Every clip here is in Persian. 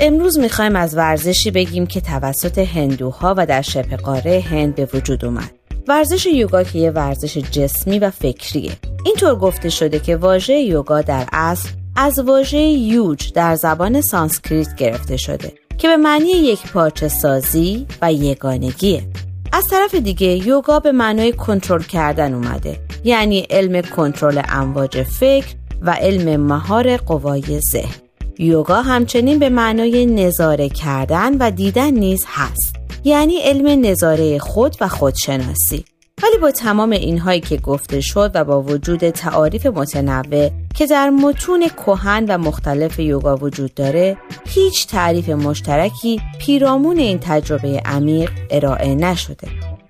امروز میخوایم از ورزشی بگیم که توسط هندوها و در شبه قاره هند به وجود اومد. ورزش یوگا که یه ورزش جسمی و فکریه. اینطور گفته شده که واژه یوگا در اصل از واژه یوج در زبان سانسکریت گرفته شده که به معنی یک پارچه سازی و یگانگیه. از طرف دیگه یوگا به معنای کنترل کردن اومده، یعنی علم کنترل امواج فکر و علم مهار قوای ذهن. یوگا همچنین به معنای نظاره کردن و دیدن نیز هست، یعنی علم نظاره خود و خودشناسی. ولی با تمام اینهایی که گفته شد و با وجود تعاریف متنوع که در متون کهن و مختلف یوگا وجود داره، هیچ تعریف مشترکی پیرامون این تجربه عمیق ارائه نشده.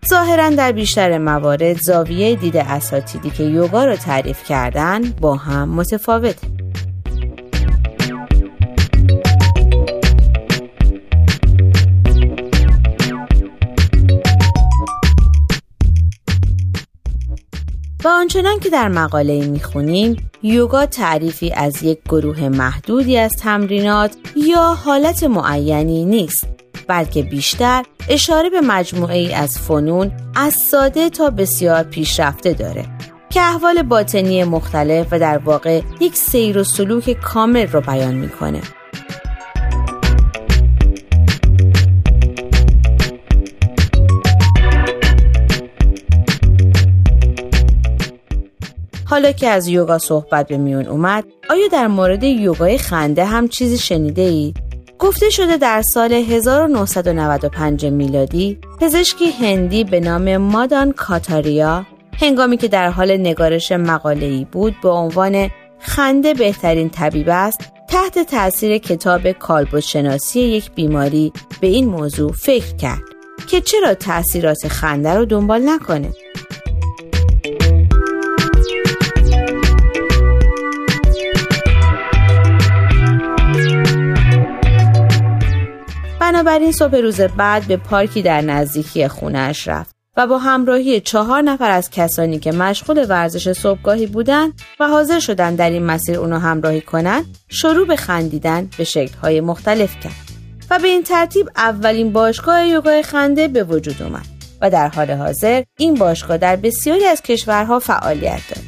ظاهراً در بیشتر موارد زاویه دید اساتیدی که یوگا رو تعریف کردن با هم متفاوته. و آنچنان که در مقاله میخونیم، یوگا تعریفی از یک گروه محدودی از تمرینات یا حالت معینی نیست، بلکه بیشتر اشاره به مجموعه‌ای از فنون از ساده تا بسیار پیشرفته داره که احوال باطنی مختلف و در واقع یک سیر و سلوک کامل رو بیان میکنه. حالا که از یوگا صحبت به میون اومد، آیا در مورد یوگای خنده هم چیزی شنیده ای؟ گفته شده در سال 1995 میلادی، پزشکی هندی به نام مادان کاتاریا، هنگامی که در حال نگارش مقاله‌ای بود با عنوان خنده بهترین طبیب است، تحت تأثیر کتاب کالبدشناسی یک بیماری به این موضوع فکر کرد که چرا تأثیرات خنده رو دنبال نکنه. بنابراین صبح روز بعد به پارکی در نزدیکی خونه‌اش رفت و با همراهی 4 نفر از کسانی که مشغول ورزش صبحگاهی بودند و حاضر شدند در این مسیر اونو همراهی کنند، شروع به خندیدن به شکل‌های مختلف کرد و به این ترتیب اولین باشگاه یوگای خنده به وجود اومد و در حال حاضر این باشگاه در بسیاری از کشورها فعالیت دارد.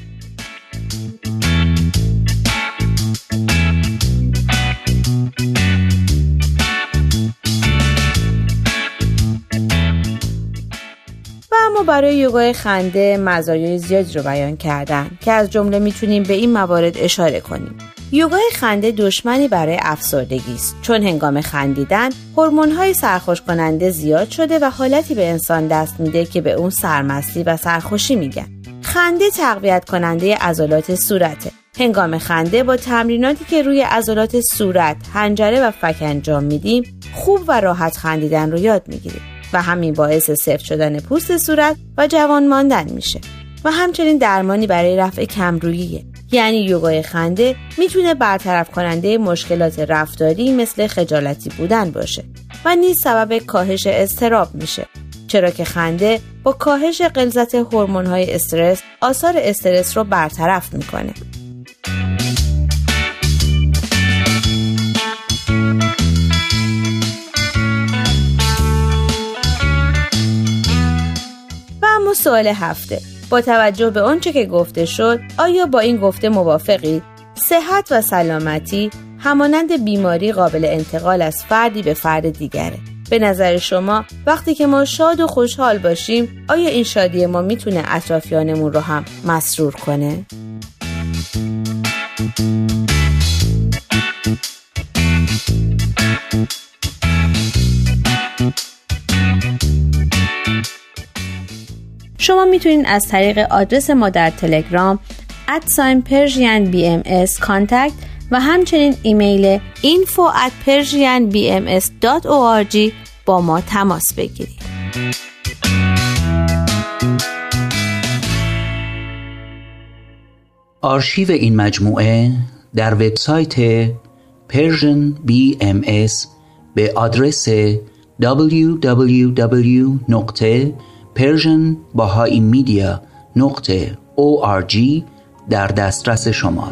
برای یوگای خنده مزایای زیادی رو بیان کردن که از جمله میتونیم به این موارد اشاره کنیم. یوگای خنده دشمنی برای افسردگی است، چون هنگام خندیدن هورمون‌های سرخوش کننده زیاد شده و حالتی به انسان دست میده که به اون سرمستی و سرخوشی میگن. خنده تقویت کننده عضلات صورته. هنگام خنده با تمریناتی که روی عضلات صورت، حنجره و فک انجام میدیم، خوب و راحت خندیدن رو یاد میگیریم و همین باعث سفت شدن پوست صورت و جوان ماندن میشه و همچنین درمانی برای رفع کمروییه. یعنی یوگای خنده میتونه برطرف کننده مشکلات رفتاری مثل خجالتی بودن باشه و نیز سبب کاهش اضطراب میشه، چرا که خنده با کاهش غلظت هورمون‌های استرس آثار استرس رو برطرف میکنه. سوال هفته: با توجه به آنچه که گفته شد، آیا با این گفته موافقی؟ صحت و سلامتی همانند بیماری قابل انتقال از فردی به فرد دیگره. به نظر شما وقتی که ما شاد و خوشحال باشیم، آیا این شادی ما میتونه اطرافیانمون رو هم مسرور کنه؟ شما میتونید از طریق آدرس ما در تلگرام @persianbms کانتکت و همچنین ایمیل info@persianbms.org با ما تماس بگیرید. آرشیو این مجموعه در وبسایت PersianBMS به آدرس www.persianbahaimedia.org در دسترس شماست.